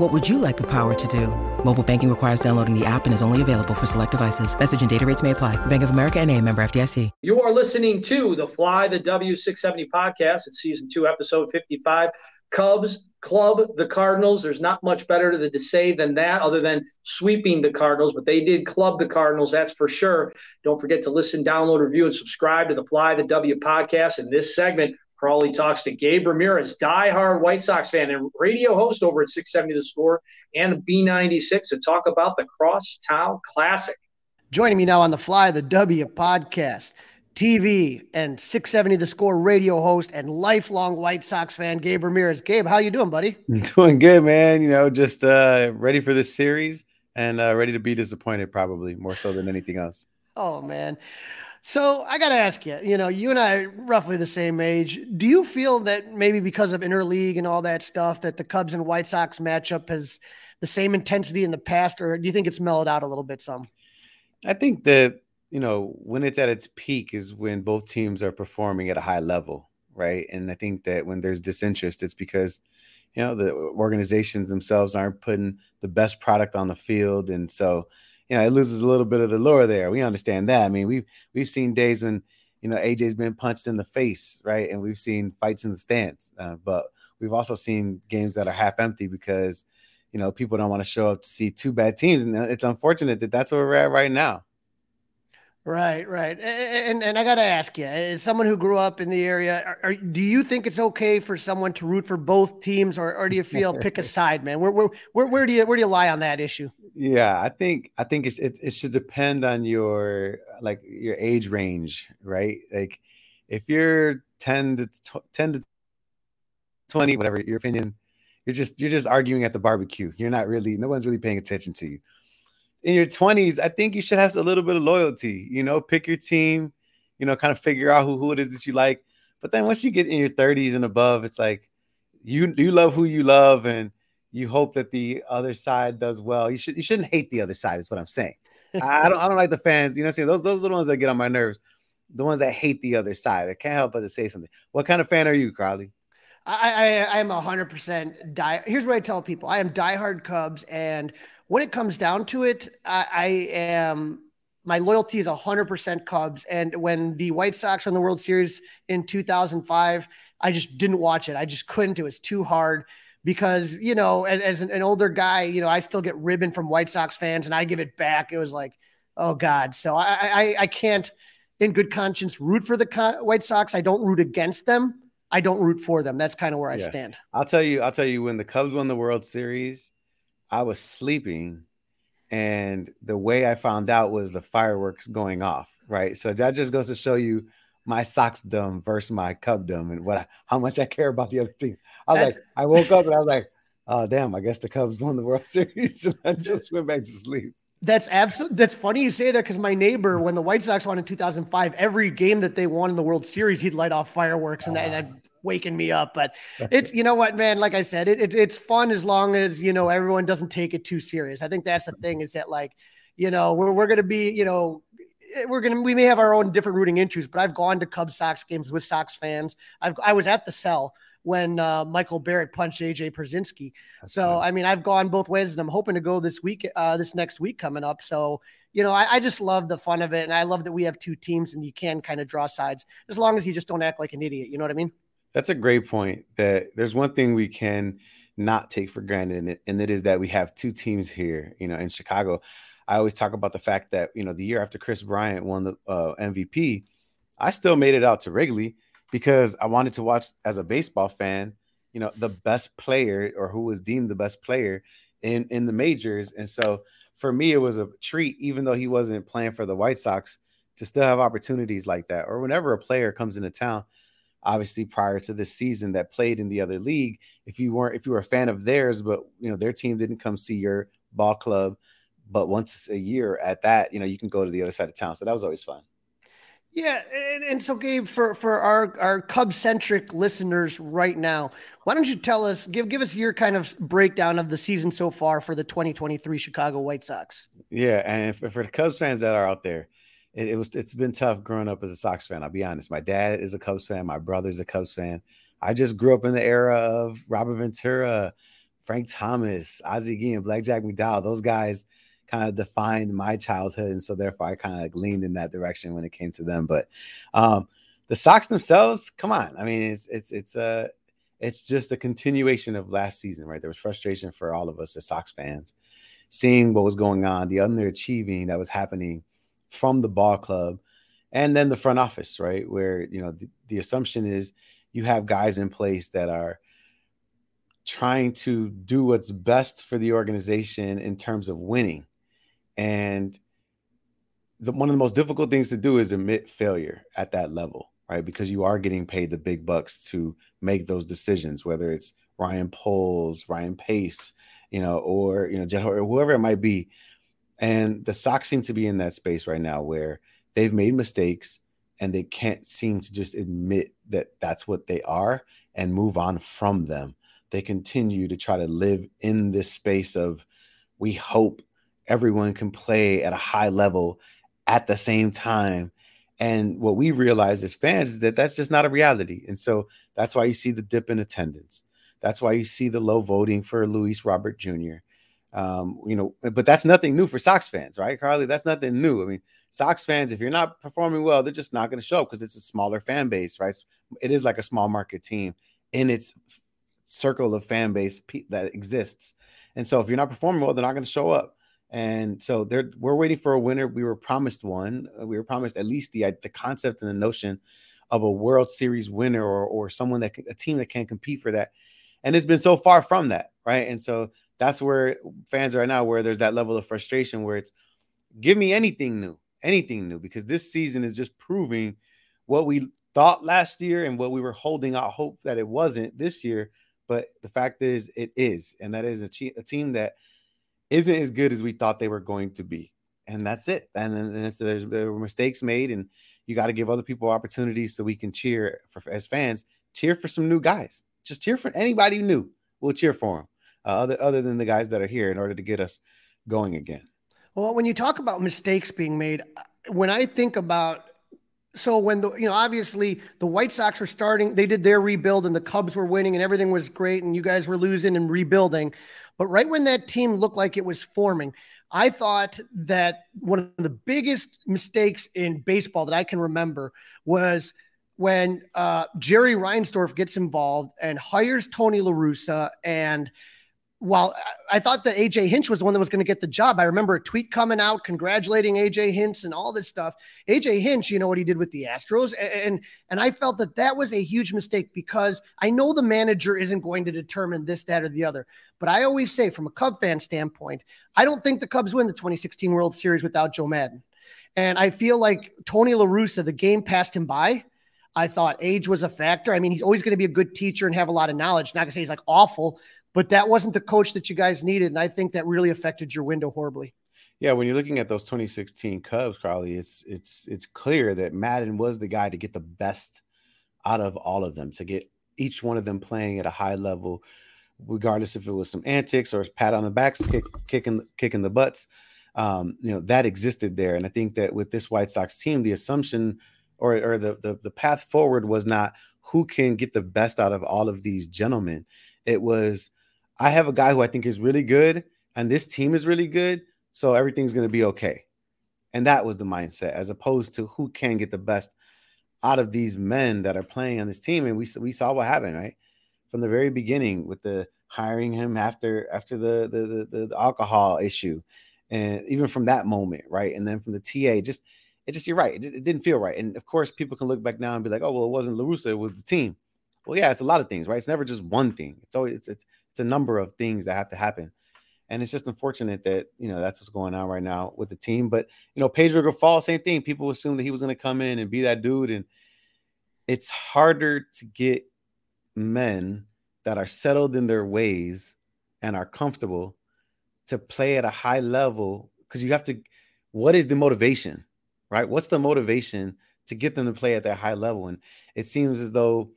What would you like the power to do? Mobile banking requires downloading the app and is only available for select devices. Message and data rates may apply. Bank of America NA, member FDIC. You are listening to the Fly the W670 podcast. It's season 2, episode 55. Cubs club the Cardinals. There's not much better to say than that, other than sweeping the Cardinals, but they did club the Cardinals, that's for sure. Don't forget to listen, download, review, and subscribe to the Fly the W podcast. In this segment, Crawly talks to Gabe Ramirez, diehard White Sox fan and radio host over at 670 The Score and B96, to talk about the Crosstown Classic. Joining me now on the Fly the W podcast, TV and 670 The Score radio host and lifelong White Sox fan, Gabe Ramirez. Gabe, how you doing, buddy? I'm doing good, man. You know, just ready for this series and ready to be disappointed, probably more so than anything else. Oh, man. So I got to ask you, you know, you and I are roughly the same age. Do you feel that maybe because of interleague and all that stuff that the Cubs and White Sox matchup has the same intensity in the past, or do you think it's mellowed out a little bit some? I think that, you know, when it's at its peak is when both teams are performing at a high level, right? And I think that when there's disinterest, it's because, you know, the organizations themselves aren't putting the best product on the field. And so, you know, it loses a little bit of the lure there. We understand that. I mean, we've seen days when, you know, AJ's been punched in the face, right? And we've seen fights in the stands. But we've also seen games that are half empty because, you know, people don't want to show up to see two bad teams. And it's unfortunate that that's where we're at right now. Right, right. And I got to ask you, as someone who grew up in the area, do you think it's okay for someone to root for both teams, or do you feel pick a side, man? Where do you lie on that issue? Yeah, I think it should depend on your age range, right? Like if you're 10 to 20, whatever your opinion, you're just arguing at the barbecue. You're not really, no one's really paying attention to you. In your 20s, I think you should have a little bit of loyalty, you know, pick your team, you know, kind of figure out who it is that you like. But then once you get in your 30s and above, it's like you love who you love and you hope that the other side does well. You shouldn't hate the other side is what I'm saying. I don't like the fans, you know what I'm saying? Those are the ones that get on my nerves. The ones that hate the other side. I can't help but to say something. What kind of fan are you, Crowley? I am 100% here's what I tell people. I am diehard Cubs, and when it comes down to it, my loyalty is 100% Cubs. And when the White Sox won the World Series in 2005, I just didn't watch it. I just couldn't. It was too hard because, you know, as an older guy, you know, I still get ribbon from White Sox fans and I give it back. It was like, oh God. So I can't in good conscience root for the White Sox. I don't root against them. I don't root for them. That's kind of where I stand. I'll tell you when the Cubs won the World Series, I was sleeping, and the way I found out was the fireworks going off, right? So that just goes to show you my Sox-dom versus my Cub-dom and how much I care about the other team. I woke up and I was like, oh, damn, I guess the Cubs won the World Series. And I just went back to sleep. That's funny you say that, because my neighbor, when the White Sox won in 2005, every game that they won in the World Series, he'd light off fireworks, and that waking me up. But it's, you know what, man, like I said, it's fun as long as, you know, everyone doesn't take it too serious. I think that's the thing, is that, like, you know, we're going to be, you know, we may have our own different rooting interests, but I've gone to Cubs Sox games with Sox fans. I was at the Cell when Michael Barrett punched AJ Pruszynski. That's so right. I mean, I've gone both ways, and I'm hoping to go this next week coming up. So, you know, I just love the fun of it. And I love that we have two teams and you can kind of draw sides as long as you just don't act like an idiot. You know what I mean? That's a great point, that there's one thing we can not take for granted, and it is that we have two teams here, you know, in Chicago. I always talk about the fact that, you know, the year after Chris Bryant won the MVP, I still made it out to Wrigley because I wanted to watch, as a baseball fan, you know, the best player, or who was deemed the best player in the majors. And so for me, it was a treat, even though he wasn't playing for the White Sox, to still have opportunities like that. Or whenever a player comes into town, obviously prior to this season, that played in the other league, if you were a fan of theirs, but you know, their team didn't come see your ball club, but once a year at that, you know, you can go to the other side of town. So that was always fun. Yeah. And so Gabe, for our Cubs centric listeners right now, why don't you tell us, give us your kind of breakdown of the season so far for the 2023 Chicago White Sox. Yeah. And for the Cubs fans that are out there, it's been tough growing up as a Sox fan. I'll be honest. My dad is a Cubs fan. My brother's a Cubs fan. I just grew up in the era of Robert Ventura, Frank Thomas, Ozzie Guillen, Black Jack McDowell. Those guys kind of defined my childhood, and so therefore I kind of like leaned in that direction when it came to them. But the Sox themselves, come on. I mean, it's just a continuation of last season, right? There was frustration for all of us as Sox fans, seeing what was going on, the underachieving that was happening from the ball club, and then the front office, right? Where, you know, the assumption is you have guys in place that are trying to do what's best for the organization in terms of winning. And one of the most difficult things to do is admit failure at that level, right? Because you are getting paid the big bucks to make those decisions, whether it's Ryan Poles, Ryan Pace, or, Jed Hoyer, whoever it might be. And the Sox seem to be in that space right now where they've made mistakes and they can't seem to just admit that that's what they are and move on from them. They continue to try to live in this space of, we hope everyone can play at a high level at the same time. And what we realize as fans is that that's just not a reality. And so that's why you see the dip in attendance. That's why you see the low voting for Luis Robert Jr. But that's nothing new for Sox fans, right, Carly? That's nothing new. I mean, Sox fans, if you're not performing well, they're just not going to show up because it's a smaller fan base, right? It is like a small market team in its circle of fan base that exists. And so if you're not performing well, they're not going to show up. And so we're waiting for a winner. We were promised one. We were promised at least the concept and the notion of a World Series winner or someone a team that can compete for that. And it's been so far from that, right? And so that's where fans are right now, where there's that level of frustration where it's, give me anything new, because this season is just proving what we thought last year and what we were holding out hope that it wasn't this year. But the fact is, it is. And that is a team that isn't as good as we thought they were going to be. And that's it. And so there were mistakes made, and you got to give other people opportunities so we can cheer as fans, cheer for some new guys. Just cheer for anybody new. We'll cheer for them. Other than the guys that are here, in order to get us going again. Well, when you talk about mistakes being made, when I think about, obviously the White Sox were starting, they did their rebuild and the Cubs were winning and everything was great and you guys were losing and rebuilding. But right when that team looked like it was forming, I thought that one of the biggest mistakes in baseball that I can remember was when Jerry Reinsdorf gets involved and hires Tony La Russa. And while I thought that A.J. Hinch was the one that was going to get the job, I remember a tweet coming out congratulating A.J. Hinch and all this stuff. A.J. Hinch, you know what he did with the Astros, and I felt that was a huge mistake, because I know the manager isn't going to determine this, that, or the other. But I always say, from a Cub fan standpoint, I don't think the Cubs win the 2016 World Series without Joe Maddon. And I feel like Tony La Russa, the game passed him by. I thought age was a factor. I mean, he's always going to be a good teacher and have a lot of knowledge. Not going to say he's like awful, but that wasn't the coach that you guys needed. And I think that really affected your window horribly. Yeah. When you're looking at those 2016 Cubs, Crawly, it's clear that Maddon was the guy to get the best out of all of them, to get each one of them playing at a high level, regardless if it was some antics or pat on the backs, kicking the butts, that existed there. And I think that with this White Sox team, the assumption or the path forward was not who can get the best out of all of these gentlemen. It was, I have a guy who I think is really good, and this team is really good, so everything's going to be okay. And that was the mindset, as opposed to who can get the best out of these men that are playing on this team. And we saw what happened, right? From the very beginning with the hiring him after the alcohol issue, and even from that moment, right? And then from the TA, just It just, you're right. It didn't feel right. And of course, people can look back now and be like, oh, well, it wasn't La Russa, it was the team. Well, yeah, it's a lot of things, right? It's never just one thing. It's always, it's a number of things that have to happen. And it's just unfortunate that, you know, that's what's going on right now with the team. But, you know, Pedro Grifol, same thing. People assumed that he was going to come in and be that dude. And it's harder to get men that are settled in their ways and are comfortable to play at a high level, because you have to, what is the motivation, right? What's the motivation to get them to play at that high level? And it seems as though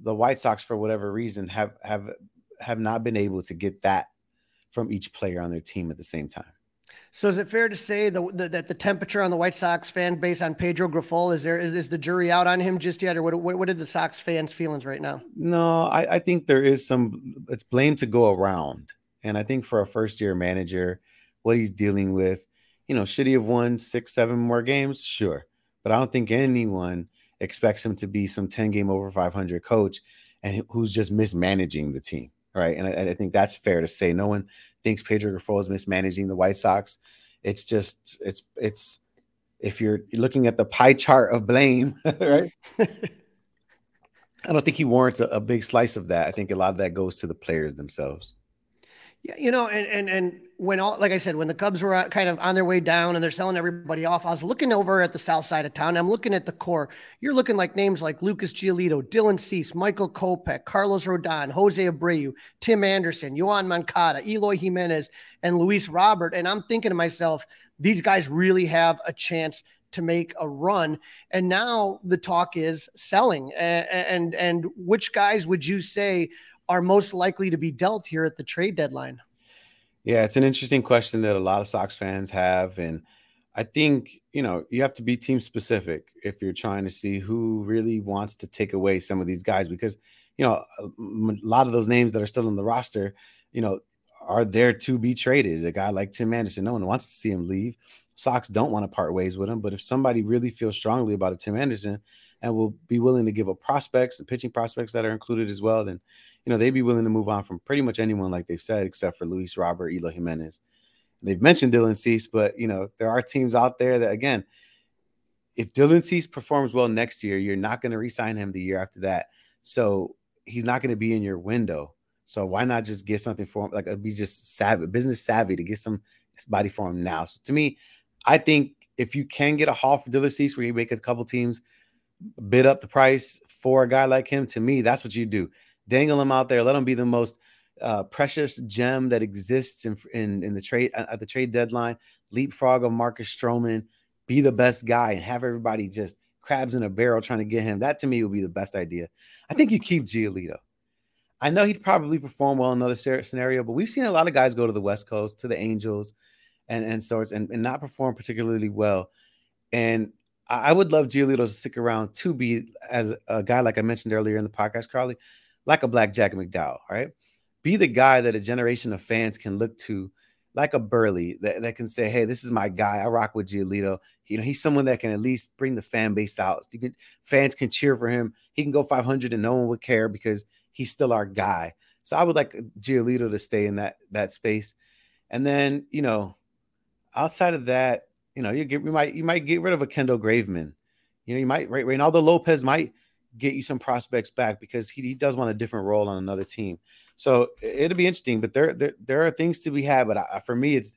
the White Sox, for whatever reason, have not been able to get that from each player on their team at the same time. So is it fair to say that the temperature on the White Sox fan base on Pedro Grifol, is the jury out on him just yet? Or what did the Sox fans' feelings right now? No, I think there is it's blame to go around. And I think for a first-year manager, what he's dealing with, you know, should he have won 6-7 more games? Sure. But I don't think anyone expects him to be some 10-game over 500 coach and who's just mismanaging the team, right? And I think that's fair to say. No one thinks Pedro Grifol is mismanaging the White Sox. It's just, it's if you're looking at the pie chart of blame, right? I don't think he warrants a big slice of that. I think a lot of that goes to the players themselves. Yeah, you know, and when all, like I said, when the Cubs were kind of on their way down and they're selling everybody off, I was looking over at the south side of town. I'm looking at the core. You're looking like names like Lucas Giolito, Dylan Cease, Michael Kopech, Carlos Rodon, Jose Abreu, Tim Anderson, Yoan Moncada, Eloy Jimenez, and Luis Robert. And I'm thinking to myself, these guys really have a chance to make a run. And now the talk is selling. And which guys would you say are most likely to be dealt here at the trade deadline? Yeah, it's an interesting question that a lot of Sox fans have. And I think, you know, you have to be team specific if you're trying to see who really wants to take away some of these guys, because, you know, a lot of those names that are still on the roster, you know, are there to be traded. A guy like Tim Anderson, no one wants to see him leave. Sox don't want to part ways with him. But if somebody really feels strongly about a Tim Anderson and will be willing to give up prospects and pitching prospects that are included as well, then, you know, they'd be willing to move on from pretty much anyone, like they've said, except for Luis Robert, Eloy Jimenez. They've mentioned Dylan Cease, but, you know, there are teams out there that, again, if Dylan Cease performs well next year, you're not going to re-sign him the year after that. So he's not going to be in your window. So why not just get something for him? Like, it'd be just savvy, business savvy to get somebody for him now. So to me, I think if you can get a haul for Dylan Cease where you make a couple teams bid up the price for a guy like him, to me, that's what you do. Dangle him out there. Let him be the most precious gem that exists in the trade, at the trade deadline. Leapfrog of Marcus Stroman, be the best guy, and have everybody just crabs in a barrel trying to get him. That to me would be the best idea. I think you keep Giolito. I know he'd probably perform well in another scenario, but we've seen a lot of guys go to the West Coast, to the Angels, and sorts, and not perform particularly well. And I would love Giolito to stick around to be, as a guy, like I mentioned earlier in the podcast, Crawly, like a Black Jack McDowell, right? Be the guy that a generation of fans can look to, like a Burley, that can say, hey, this is my guy. I rock with Giolito. You know, he's someone that can at least bring the fan base out. Fans can cheer for him. He can go 500 and no one would care because he's still our guy. So I would like Giolito to stay in that space. And then, you know, outside of that, you know, you might get rid of a Kendall Graveman. You know, you might, Reynaldo Lopez might get you some prospects back because he does want a different role on another team. So it'll be interesting, but there are things to be had. But for me, it's,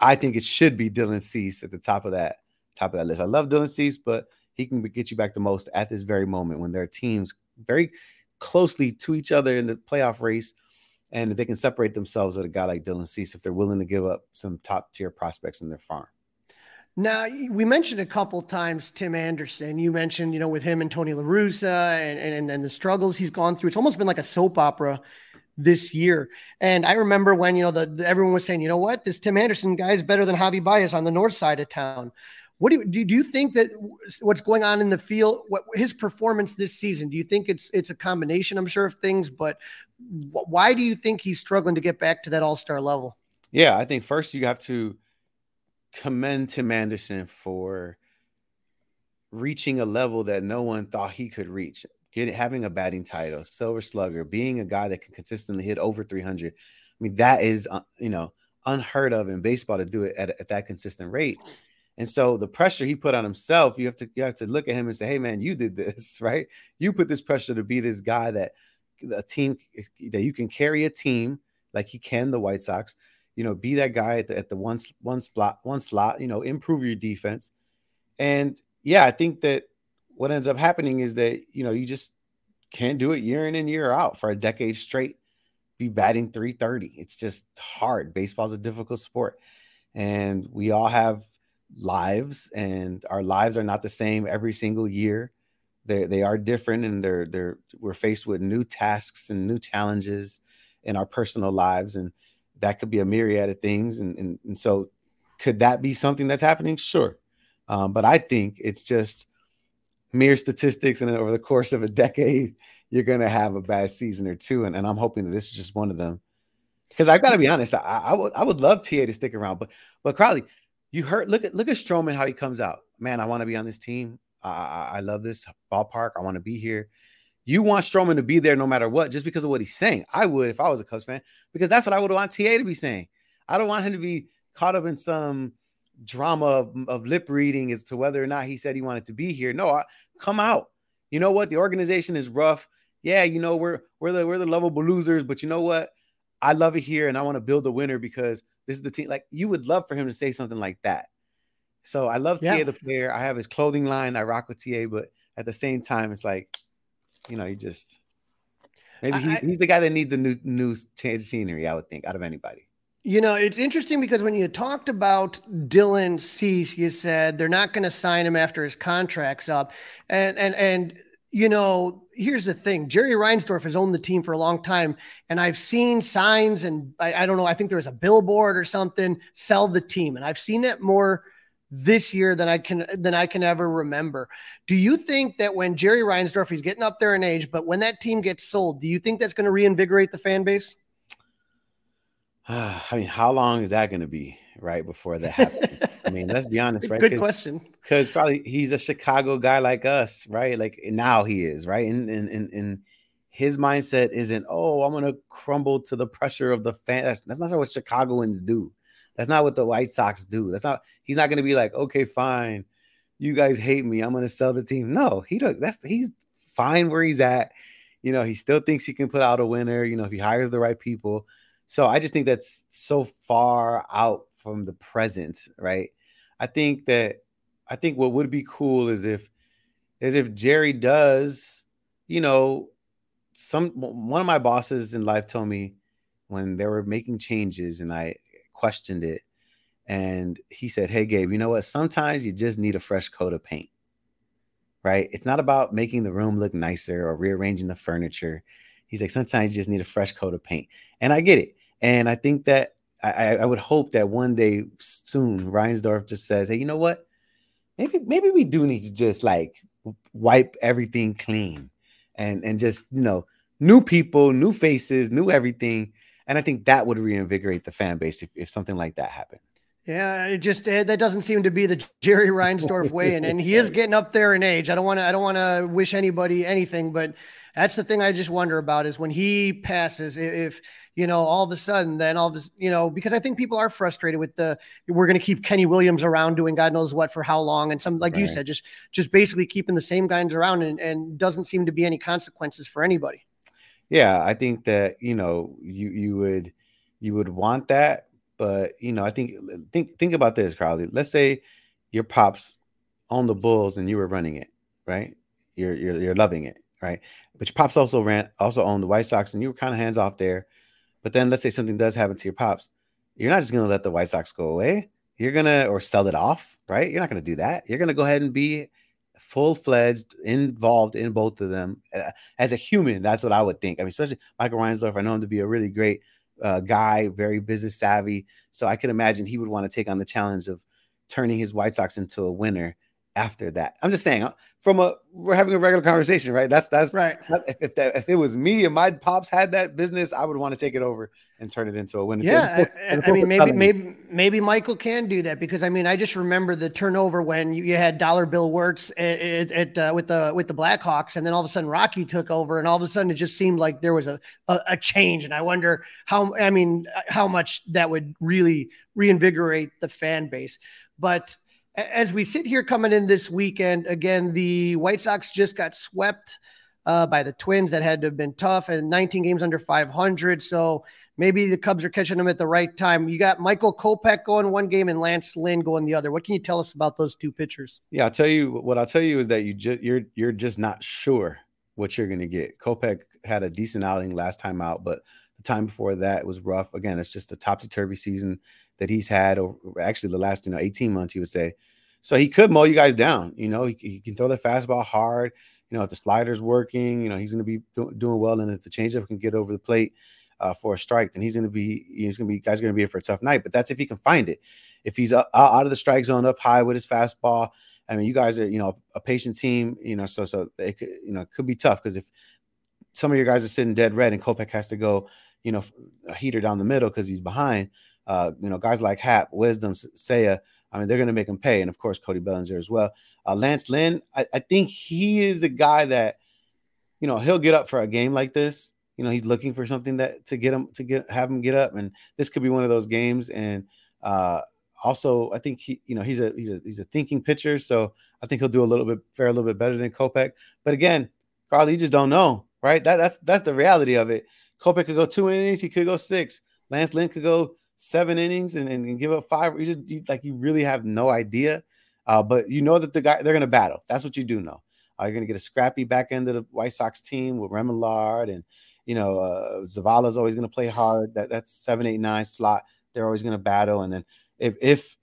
I think it should be Dylan Cease at the top of that list. I love Dylan Cease, but he can get you back the most at this very moment when there are teams very closely to each other in the playoff race, and they can separate themselves with a guy like Dylan Cease if they're willing to give up some top-tier prospects in their farm. Now, we mentioned a couple times Tim Anderson. You mentioned, you know, with him and Tony La Russa and the struggles he's gone through. It's almost been like a soap opera this year. And I remember when, you know, everyone was saying, you know what, this Tim Anderson guy is better than Javi Baez on the north side of town. What do you think that what's going on in the field, what his performance this season, do you think it's a combination, I'm sure, of things, but why do you think he's struggling to get back to that all-star level? Yeah, I think first you have to commend Tim Anderson for reaching a level that no one thought he could reach, having a batting title, silver slugger, being a guy that can consistently hit over 300. I mean, that is, unheard of in baseball to do it at that consistent rate. And so the pressure he put on himself, you have to look at him and say, hey, man, you did this, right? You put this pressure to be this guy that a team that you can carry a team like he can the White Sox, be that guy at the one slot, improve your defense. And yeah, I think that what ends up happening is that, you just can't do it year in and year out for a decade straight, be batting 330. It's just hard. Baseball's a difficult sport and we all have lives, and our lives are not the same every single year. They are different, and we're faced with new tasks and new challenges in our personal lives, and that could be a myriad of things. And so could that be something that's happening? Sure. But I think it's just mere statistics, and over the course of a decade, you're going to have a bad season or two. And I'm hoping that this is just one of them, because I've got to be honest. I would love TA to stick around, but Crawly, you heard, look at Stroman, how he comes out, man, I want to be on this team. I love this ballpark. I want to be here. You want Stroman to be there no matter what, just because of what he's saying. I would, if I was a Cubs fan, because that's what I would want TA to be saying. I don't want him to be caught up in some drama of lip reading as to whether or not he said he wanted to be here. No, come out. You know what? The organization is rough. Yeah, we're the lovable losers, but you know what? I love it here, and I want to build a winner because this is the team. Like, you would love for him to say something like that. So I love TA the player. I have his clothing line. I rock with TA, but at the same time, it's like, he just maybe he's the guy that needs a new change of scenery, I would think, out of anybody. It's interesting because when you talked about Dylan Cease, you said they're not going to sign him after his contract's up. And here's the thing. Jerry Reinsdorf has owned the team for a long time, and I've seen signs, and I don't know, I think there was a billboard or something, sell the team. And I've seen that more this year than I can ever remember. Do you think that when Jerry Reinsdorf, he's getting up there in age, but when that team gets sold, do you think that's going to reinvigorate the fan base? I mean, how long is that going to be right before that happens? I mean, let's be honest, right? Good question. Because probably he's a Chicago guy like us, right? Like now he is, right? And his mindset isn't, I'm going to crumble to the pressure of the fan. That's not what Chicagoans do. That's not what the White Sox do. He's not going to be like, okay, fine. You guys hate me. I'm going to sell the team. No, he's fine where he's at. He still thinks he can put out a winner, if he hires the right people. So I just think that's so far out from the present, right? I think what would be cool is if Jerry does, one of my bosses in life told me when they were making changes and I questioned it, and he said, hey, Gabe, you know what? Sometimes you just need a fresh coat of paint, right? It's not about making the room look nicer or rearranging the furniture. He's like, sometimes you just need a fresh coat of paint. And I get it. And I think that I would hope that one day soon, Reinsdorf just says, hey, you know what? Maybe we do need to just like wipe everything clean and just, new people, new faces, new everything. And I think that would reinvigorate the fan base if something like that happened. Yeah, it just that doesn't seem to be the Jerry Reinsdorf way, and he is getting up there in age. I don't want to wish anybody anything, but that's the thing I just wonder about is when he passes, if all of a sudden, then all of this, because I think people are frustrated with we're going to keep Kenny Williams around doing God knows what for how long, and some like right. You said, just basically keeping the same guys around, and doesn't seem to be any consequences for anybody. Yeah, I think that you would want that. But, I think about this, Crawly. Let's say your pops owned the Bulls and you were running it, right? You're loving it, right? But your pops also owned the White Sox and you were kind of hands off there. But then let's say something does happen to your pops. You're not just going to let the White Sox go away. You're going to, or sell it off, right? You're not going to do that. You're going to go ahead and be full-fledged, involved in both of them. As a human, that's what I would think. I mean, especially Michael Reinsdorf, I know him to be a really great guy, very business savvy. So I can imagine he would want to take on the challenge of turning his White Sox into a winner after that. I'm just saying, we're having a regular conversation, right? That's right. If it was me and my pops had that business, I would want to take it over and turn it into a winner. Yeah, I mean, maybe Michael can do that, because I mean, I just remember the turnover when you had Dollar Bill Wirtz with the Blackhawks, and then all of a sudden Rocky took over, and all of a sudden it just seemed like there was a change. And I wonder how much that would really reinvigorate the fan base, but. As we sit here coming in this weekend, again, the White Sox just got swept by the Twins. That had to have been tough, and 19 games under 500. So maybe the Cubs are catching them at the right time. You got Michael Kopech going one game and Lance Lynn going the other. What can you tell us about those two pitchers? Yeah, I'll tell you is that you're just not sure what you're going to get. Kopech had a decent outing last time out, but the time before that was rough. Again, it's just a topsy-turvy season that he's had over actually the last 18 months, you would say. So he could mow you guys down. He can throw the fastball hard. If the slider's working, he's going to be doing well. And if the changeup can get over the plate for a strike, then guys are going to be in for a tough night. But that's if he can find it. If he's out of the strike zone, up high with his fastball, I mean, you guys are a patient team. So it could, it could be tough, because if some of your guys are sitting dead red and Kopech has to go a heater down the middle because he's behind. Guys like Happ, Wisdom, Seiya, I mean, they're going to make him pay. And, of course, Cody Bellinger as well. Lance Lynn, I think he is a guy that, he'll get up for a game like this. He's looking for something to have him get up. And this could be one of those games. And also, I think he's a thinking pitcher. So I think he'll do a little bit better than Kopech. But again, Crawly, you just don't know, right? That's the reality of it. Kopech could go 2 innings. He could go 6. Lance Lynn could go 7 innings and give up 5. You really have no idea, but that they're going to battle. That's what you do know. You're going to get a scrappy back end of the White Sox team with Remillard, and Zavala's always going to play hard. That's 7, 8, 9 slot. They're always going to battle, and then if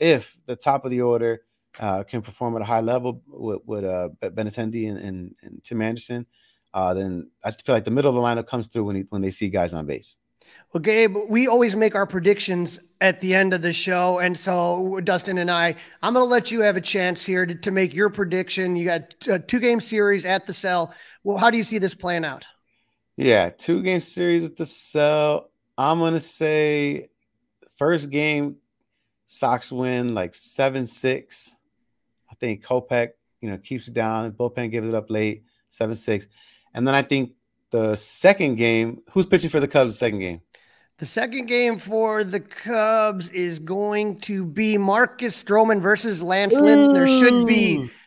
the top of the order can perform at a high level with Benintendi and Tim Anderson, then I feel like the middle of the lineup comes through when they see guys on base. Well, Gabe, we always make our predictions at the end of the show. And so Dustin and I'm going to let you have a chance here to make your prediction. You got a 2-game series at the Cell. Well, how do you see this playing out? Yeah, 2-game series at the Cell. I'm going to say first game, Sox win like 7-6. I think Kopech, keeps it down. Bullpen gives it up late, 7-6. And then I think the second game, who's pitching for the Cubs the second game? The second game for the Cubs is going to be Marcus Stroman versus Lance Lynn. There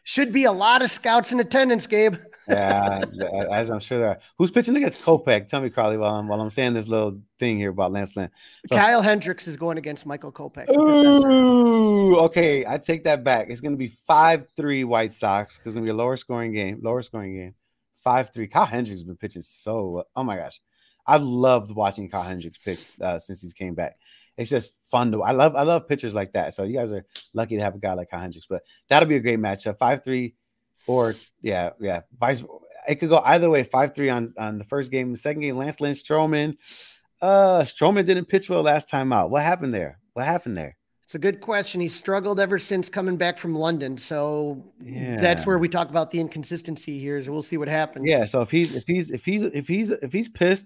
should be a lot of scouts in attendance, Gabe. Yeah, as I'm sure there are. Who's pitching against Kopech? Tell me, Crawly, while I'm saying this little thing here about Lance Lynn. So, Kyle Hendricks is going against Michael Kopech. Ooh, okay, I take that back. It's going to be 5-3 White Sox, because it's going to be a lower scoring game. 5-3. Kyle Hendricks has been pitching so – oh, my gosh. I've loved watching Kyle Hendricks pitch since he's came back. It's just fun to – I love pitchers like that. So, you guys are lucky to have a guy like Kyle Hendricks. But that'll be a great matchup. 5-3 or – yeah. It could go either way. 5-3 on the first game. The second game, Lance Lynn, Stroman. Stroman didn't pitch well last time out. What happened there? It's a good question. He struggled ever since coming back from London. So That's where we talk about the inconsistency here. So we'll see what happens. Yeah. So if he's pissed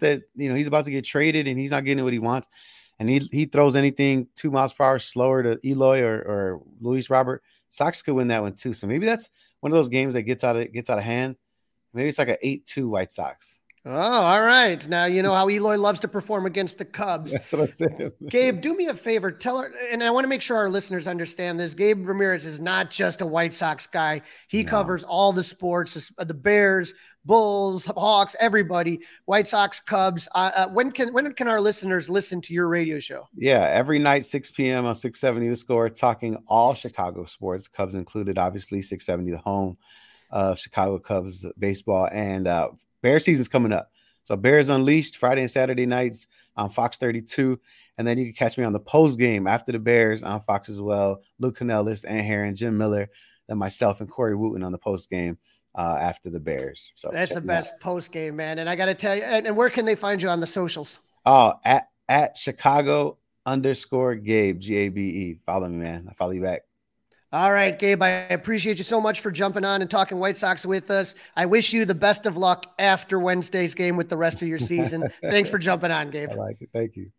that, he's about to get traded and he's not getting what he wants, and he throws anything 2 miles per hour slower to Eloy or Luis Robert, Sox could win that one too. So maybe that's one of those games that gets out of hand. Maybe it's like an 8-2 White Sox. Oh, all right. Now you know how Eloy loves to perform against the Cubs. That's what I'm saying. Gabe, do me a favor. Tell her, and I want to make sure our listeners understand this. Gabe Ramirez is not just a White Sox guy. He covers all the sports, the Bears, Bulls, Hawks, everybody. White Sox, Cubs. When can our listeners listen to your radio show? Yeah, every night, 6 p.m. on 670 The Score, talking all Chicago sports, Cubs included, obviously, 670, the home of Chicago Cubs baseball, and Bear season's coming up. So Bears Unleashed Friday and Saturday nights on Fox 32. And then you can catch me on the post game after the Bears on Fox as well. Luke Kanellis, Ann Heron, Jim Miller, and myself and Corey Wooten on the post game after the Bears. So that's the best post game, man. And I got to tell you, and where can they find you on the socials? Oh, at Chicago _Gabe, G-A-B-E. Follow me, man. I follow you back. All right, Gabe, I appreciate you so much for jumping on and talking White Sox with us. I wish you the best of luck after Wednesday's game with the rest of your season. Thanks for jumping on, Gabe. I like it. Thank you.